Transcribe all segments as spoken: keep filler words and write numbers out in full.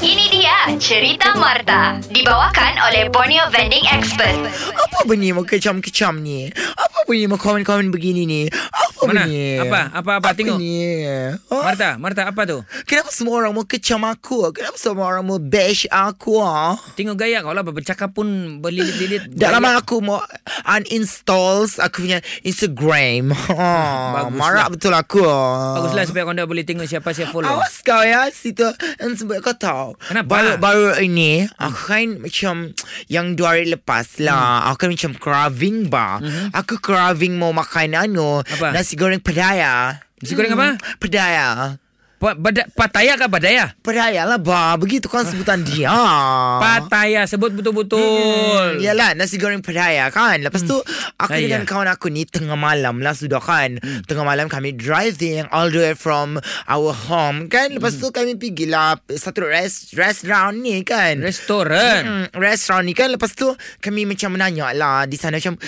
Ini dia cerita Martha, dibawakan oleh Borneo Vending Expert. Apa bunyi kecam-kecam ni? Apa bunyi komen-komen begini ni? Apa Mana? bunyi? Apa? Apa? Apa? apa Tengok ni? Oh? Martha, Martha apa tu? Kenapa semua orang mau kecam aku? Kenapa semua orang mau bash aku? Ha? Tengok gaya kau lah, bercakap pun berlilit-lilit. Dah lama aku mau uninstall aku punya Instagram. Oh, marah betul aku. Baguslah supaya kau dah boleh tengok siapa siapa follow. Awas kau ya situ. Dan sebab kau tahu, baru-baru ini aku kan macam yang dua hari lepas lah, hmm. aku kan macam craving bah. Hmm. Aku craving mau makan anu apa? Nasi goreng Pattaya. Nasi goreng apa? Hmm. Pattaya. Bada, Pattaya ke Pattaya? Pattaya lah bah. Begitu kan sebutan dia. Pattaya. Sebut betul-betul. Hmm, yalah, nasi goreng Pattaya kan. Lepas tu aku Ayah. dengan kawan aku ni tengah malam lah sudah kan. Hmm. Tengah malam kami driving all the way from our home kan. Lepas tu kami pergilah satu rest, restoran ni kan. Restoran? Hmm, restoran ni kan. Lepas tu kami macam menanya lah di sana macam,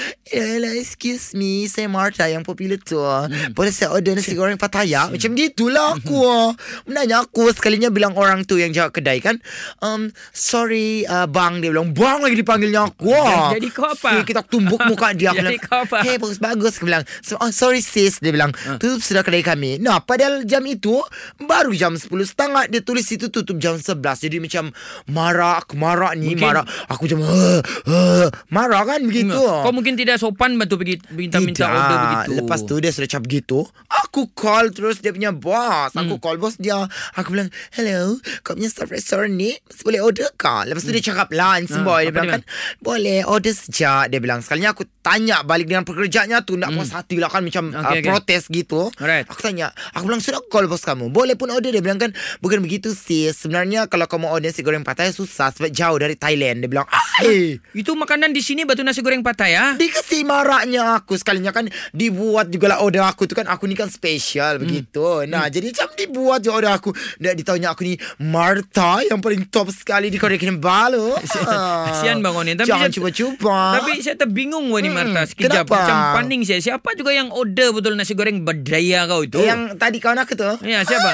excuse me, saya Martha yang popular tu. Hmm. Boleh saya order nasi goreng Pattaya? Hmm. Macam gitulah aku. Menanya aku sekalinya bilang orang tu yang jaga kedai kan, um, sorry uh, bang, dia bilang bang lagi dipanggilnya aku. Wah, jadi kau apa? So, kita tumbuk muka dia. Jadi kau apa? Hey, bagus-bagus. Aku bilang, so, oh, sorry sis. Dia bilang tutup sudah kedai kami. Nah, padahal jam itu baru jam sepuluh tiga puluh. Dia tulis itu tutup jam sebelas. Jadi macam marah. Aku marah ni mungkin, marah. Aku macam uh, uh, marah kan begitu. Kau mungkin tidak sopan bantu minta-minta order begitu. Lepas tu dia sudah cap gitu, aku call terus dia punya boss. Aku hmm. call bos dia. Aku bilang, hello, kau punya staff restoran ni boleh order ke? Lepas tu hmm. dia cakap lunch ha, boy. Dia bilang dia kan, boleh order sejak. Dia bilang, sekalinya aku tanya balik dengan pekerjanya tu. Nak hmm. puas hati lah kan. Macam okay, uh, okay. protes gitu. Alright. Aku tanya, aku bilang, sudah call bos kamu? Boleh pun order? Dia bilang kan, bukan begitu sis. Sebenarnya kalau kamu order nasi goreng Pattaya susah sebab jauh dari Thailand. Dia bilang, ay, itu makanan di sini batu nasi goreng Pattaya. Dikasih maraknya aku. Sekalinya kan dibuat juga lah order aku tu kan. Aku ni kan special hmm. begitu. Nah hmm. jadi macam dibuat je order aku. Dah ditanya aku ni Martha yang paling top sekali di Korea Kinabalu. Kasihan bang Onin. Jangan cuba-cuba. Tapi saya terbingung wah ni Martha sekejap. Kenapa? Macam paning saya. Siapa juga yang order betul nasi goreng Pattaya kau itu? Yang tadi kawan aku tu. Ya, siapa?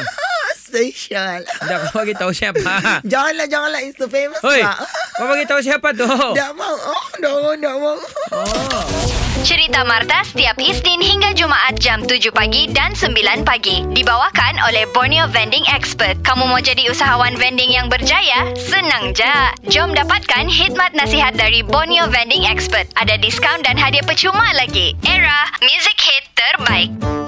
Special. Dah kau bagi tahu siapa? Janganlah, janganlah Insta famous lah. Kau bagi tahu siapa tu? Tak mau. Oh, tak mau, tak mau. Oh. Cerita Martha setiap Isnin hingga Jumaat jam tujuh pagi dan sembilan pagi. Dibawakan oleh Borneo Vending Expert. Kamu mau jadi usahawan vending yang berjaya? Senang je. Jom dapatkan khidmat nasihat dari Borneo Vending Expert. Ada diskaun dan hadiah percuma lagi. Era, music hit terbaik.